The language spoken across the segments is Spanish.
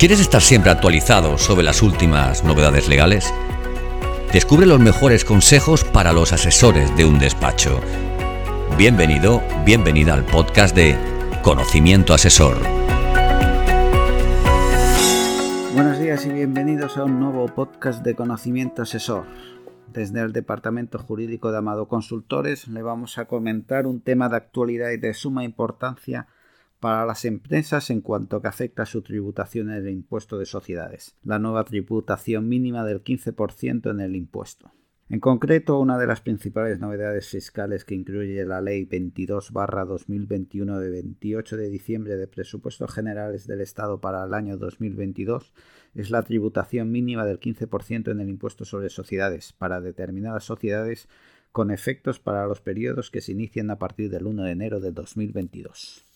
¿Quieres estar siempre actualizado sobre las últimas novedades legales? Descubre los mejores consejos para los asesores de un despacho. Bienvenido, bienvenida al podcast de Conocimiento Asesor. Buenos días y bienvenidos a un nuevo podcast de Conocimiento Asesor. Desde el Departamento Jurídico de Amado Consultores le vamos a comentar un tema de actualidad y de suma importancia para las empresas en cuanto que afecta a su tributación en el impuesto de sociedades, la nueva tributación mínima del 15% en el impuesto. En concreto, una de las principales novedades fiscales que incluye la Ley 22/2021 de 28 de diciembre de Presupuestos Generales del Estado para el año 2022 es la tributación mínima del 15% en el impuesto sobre sociedades para determinadas sociedades con efectos para los periodos que se inician a partir del 1 de enero de 2022.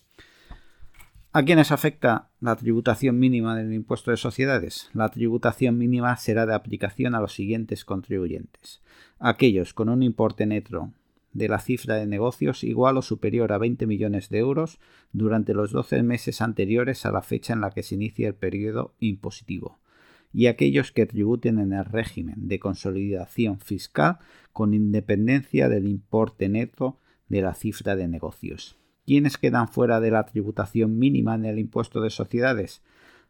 ¿A quiénes afecta la tributación mínima del impuesto de sociedades? La tributación mínima será de aplicación a los siguientes contribuyentes. Aquellos con un importe neto de la cifra de negocios igual o superior a 20 millones de euros durante los 12 meses anteriores a la fecha en la que se inicia el periodo impositivo. Y aquellos que tributen en el régimen de consolidación fiscal con independencia del importe neto de la cifra de negocios. ¿Quiénes quedan fuera de la tributación mínima en el impuesto de sociedades?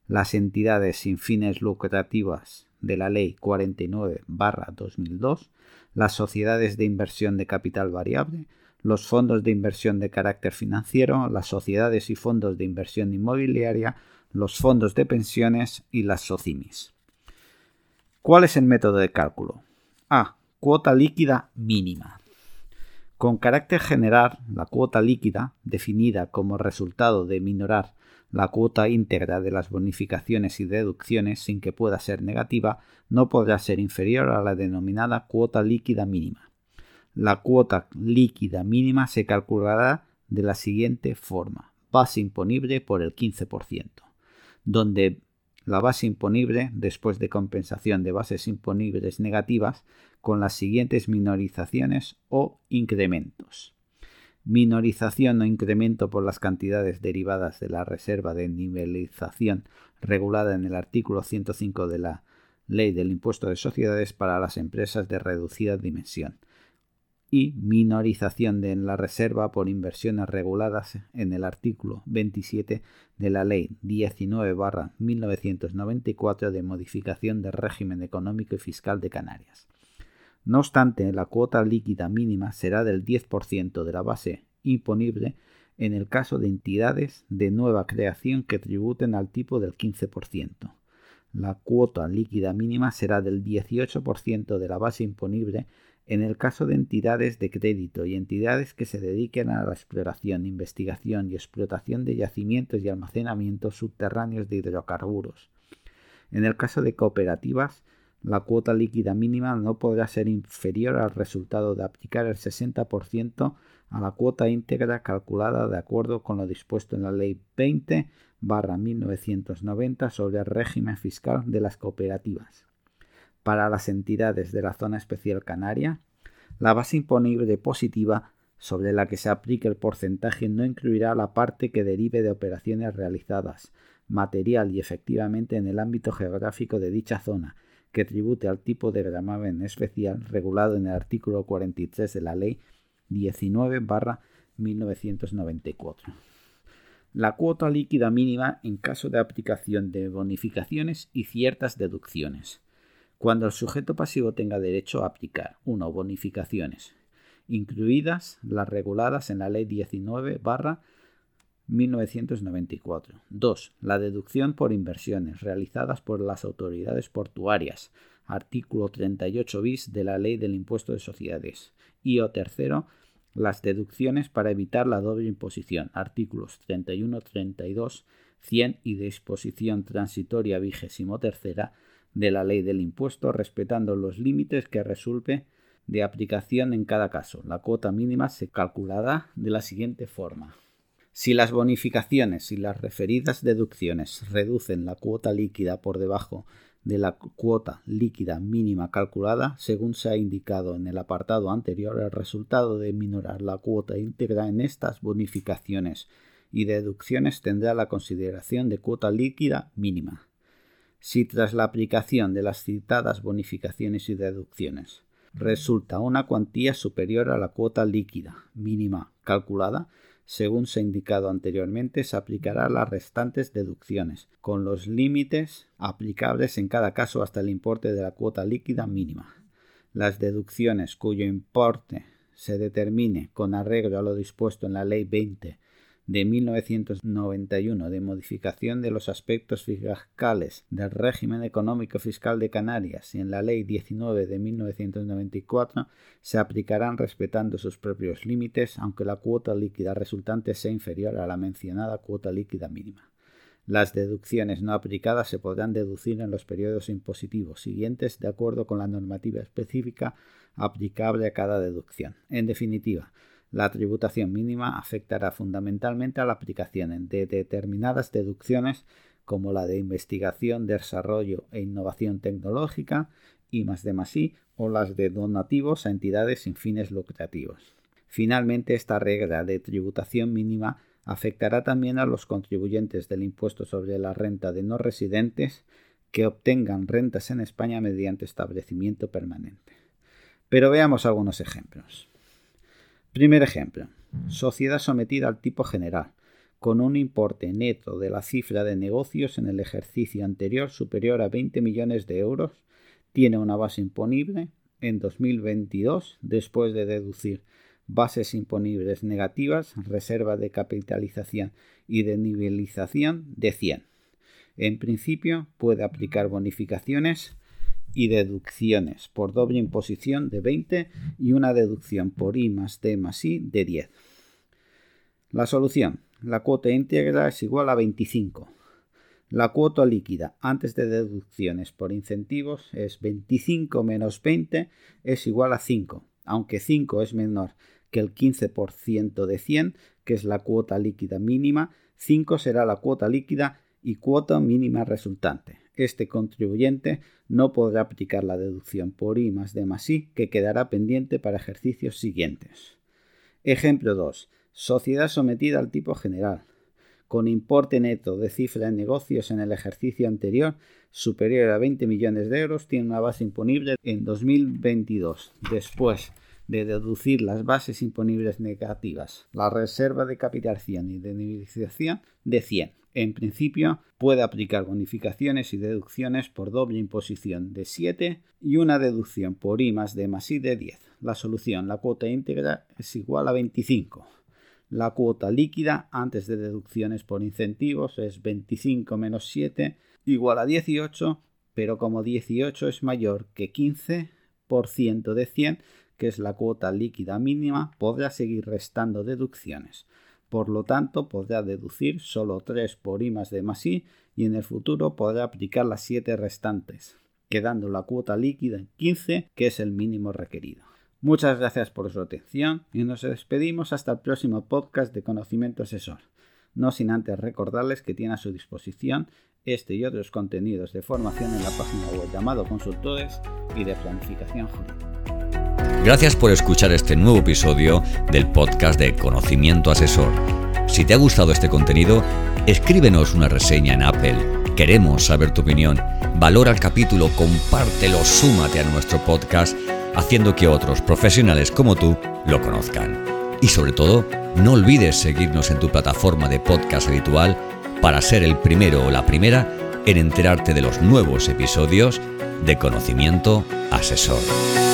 Las entidades sin fines lucrativas de la Ley 49/2002, las sociedades de inversión de capital variable, los fondos de inversión de carácter financiero, las sociedades y fondos de inversión inmobiliaria, los fondos de pensiones y las SOCIMIS. ¿Cuál es el método de cálculo? A. Cuota líquida mínima. Con carácter general, la cuota líquida, definida como resultado de minorar la cuota íntegra de las bonificaciones y deducciones sin que pueda ser negativa, no podrá ser inferior a la denominada cuota líquida mínima. La cuota líquida mínima se calculará de la siguiente forma: base imponible por el 15%, donde la base imponible, después de compensación de bases imponibles negativas, con las siguientes minorizaciones o incrementos. Minorización o incremento por las cantidades derivadas de la reserva de nivelización regulada en el artículo 105 de la Ley del Impuesto de Sociedades para las empresas de reducida dimensión. Y minorización de la reserva por inversiones reguladas en el artículo 27 de la Ley 19/1994 de modificación del régimen económico y fiscal de Canarias. No obstante, la cuota líquida mínima será del 10% de la base imponible en el caso de entidades de nueva creación que tributen al tipo del 15%. La cuota líquida mínima será del 18% de la base imponible en el caso de entidades de crédito y entidades que se dediquen a la exploración, investigación y explotación de yacimientos y almacenamientos subterráneos de hidrocarburos. En el caso de cooperativas, la cuota líquida mínima no podrá ser inferior al resultado de aplicar el 60% a la cuota íntegra calculada de acuerdo con lo dispuesto en la Ley 20/1990 sobre el régimen fiscal de las cooperativas. Para las entidades de la Zona Especial Canaria, la base imponible positiva sobre la que se aplique el porcentaje no incluirá la parte que derive de operaciones realizadas, material y efectivamente en el ámbito geográfico de dicha zona, que tribute al tipo de gravamen especial regulado en el artículo 43 de la Ley 19/1994. La cuota líquida mínima en caso de aplicación de bonificaciones y ciertas deducciones. Cuando el sujeto pasivo tenga derecho a aplicar 1. Bonificaciones, incluidas las reguladas en la Ley 19/1994. 2. La deducción por inversiones realizadas por las autoridades portuarias, artículo 38 bis de la Ley del Impuesto de Sociedades. Y o tercero, las deducciones para evitar la doble imposición, artículos 31, 32, 100 y disposición transitoria 23ª de la Ley del Impuesto, respetando los límites que resulte de aplicación en cada caso. La cuota mínima se calculará de la siguiente forma. Si las bonificaciones y las referidas deducciones reducen la cuota líquida por debajo de la cuota líquida mínima calculada, según se ha indicado en el apartado anterior, el resultado de minorar la cuota íntegra en estas bonificaciones y deducciones tendrá la consideración de cuota líquida mínima. Si tras la aplicación de las citadas bonificaciones y deducciones resulta una cuantía superior a la cuota líquida mínima calculada, según se ha indicado anteriormente, se aplicará las restantes deducciones, con los límites aplicables en cada caso hasta el importe de la cuota líquida mínima. Las deducciones cuyo importe se determine con arreglo a lo dispuesto en la Ley 20 de 1991 de modificación de los aspectos fiscales del régimen económico fiscal de Canarias y en la Ley 19 de 1994 se aplicarán respetando sus propios límites, aunque la cuota líquida resultante sea inferior a la mencionada cuota líquida mínima. Las deducciones no aplicadas se podrán deducir en los periodos impositivos siguientes de acuerdo con la normativa específica aplicable a cada deducción. En definitiva, la tributación mínima afectará fundamentalmente a la aplicación de determinadas deducciones como la de investigación, desarrollo e innovación tecnológica, I+D+i, o las de donativos a entidades sin fines lucrativos. Finalmente, esta regla de tributación mínima afectará también a los contribuyentes del impuesto sobre la renta de no residentes que obtengan rentas en España mediante establecimiento permanente. Pero veamos algunos ejemplos. Primer ejemplo, sociedad sometida al tipo general, con un importe neto de la cifra de negocios en el ejercicio anterior superior a 20 millones de euros, tiene una base imponible en 2022 después de deducir bases imponibles negativas, reserva de capitalización y de nivelización de 100. En principio puede aplicar bonificaciones y deducciones por doble imposición de 20 y una deducción por I+D+i de 10. La solución. La cuota íntegra es igual a 25. La cuota líquida antes de deducciones por incentivos es 25 menos 20 es igual a 5, aunque 5 es menor que el 15% de 100, que es la cuota líquida mínima, 5 será la cuota líquida y cuota mínima resultante. Este contribuyente no podrá aplicar la deducción por I+D+i que quedará pendiente para ejercicios siguientes. Ejemplo 2. Sociedad sometida al tipo general, con importe neto de cifra de negocios en el ejercicio anterior superior a 20 millones de euros, tiene una base imponible en 2022, después de deducir las bases imponibles negativas, la reserva de capitalización y de nivelización de 100. En principio, puede aplicar bonificaciones y deducciones por doble imposición de 7 y una deducción por I+D+i de 10. La solución, la cuota íntegra es igual a 25. La cuota líquida antes de deducciones por incentivos es 25 menos 7 igual a 18, pero como 18 es mayor que 15% de 100, que es la cuota líquida mínima, podrá seguir restando deducciones. Por lo tanto, podrá deducir solo 3 por I+D+i y en el futuro podrá aplicar las 7 restantes, quedando la cuota líquida en 15, que es el mínimo requerido. Muchas gracias por su atención y nos despedimos hasta el próximo podcast de Conocimiento Asesor. No sin antes recordarles que tiene a su disposición este y otros contenidos de formación en la página web de Amado Consultores y de Planificación Jurídica. Gracias por escuchar este nuevo episodio del podcast de Conocimiento Asesor. Si te ha gustado este contenido, escríbenos una reseña en Apple. Queremos saber tu opinión. Valora el capítulo, compártelo, súmate a nuestro podcast, haciendo que otros profesionales como tú lo conozcan. Y sobre todo, no olvides seguirnos en tu plataforma de podcast habitual para ser el primero o la primera en enterarte de los nuevos episodios de Conocimiento Asesor.